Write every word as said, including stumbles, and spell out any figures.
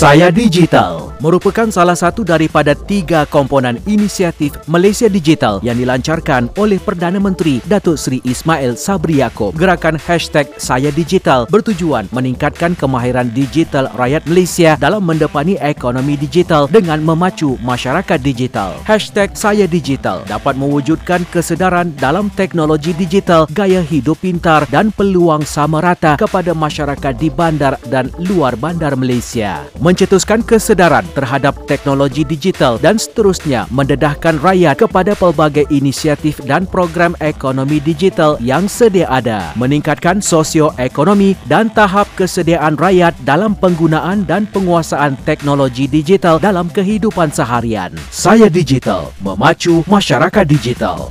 Saya Digital merupakan salah satu daripada tiga komponen inisiatif Malaysia Digital yang dilancarkan oleh Perdana Menteri Datuk Seri Ismail Sabri Yaakob. Gerakan hashtag Saya Digital bertujuan meningkatkan kemahiran digital rakyat Malaysia dalam mendepani ekonomi digital dengan memacu masyarakat digital. hashtag Saya Digital dapat mewujudkan kesedaran dalam teknologi digital, gaya hidup pintar dan peluang sama rata kepada masyarakat di bandar dan luar bandar Malaysia. Mencetuskan kesedaran terhadap teknologi digital dan seterusnya mendedahkan rakyat kepada pelbagai inisiatif dan program ekonomi digital yang sedia ada, meningkatkan sosioekonomi dan tahap kesediaan rakyat dalam penggunaan dan penguasaan teknologi digital dalam kehidupan seharian. Saya Digital memacu masyarakat digital.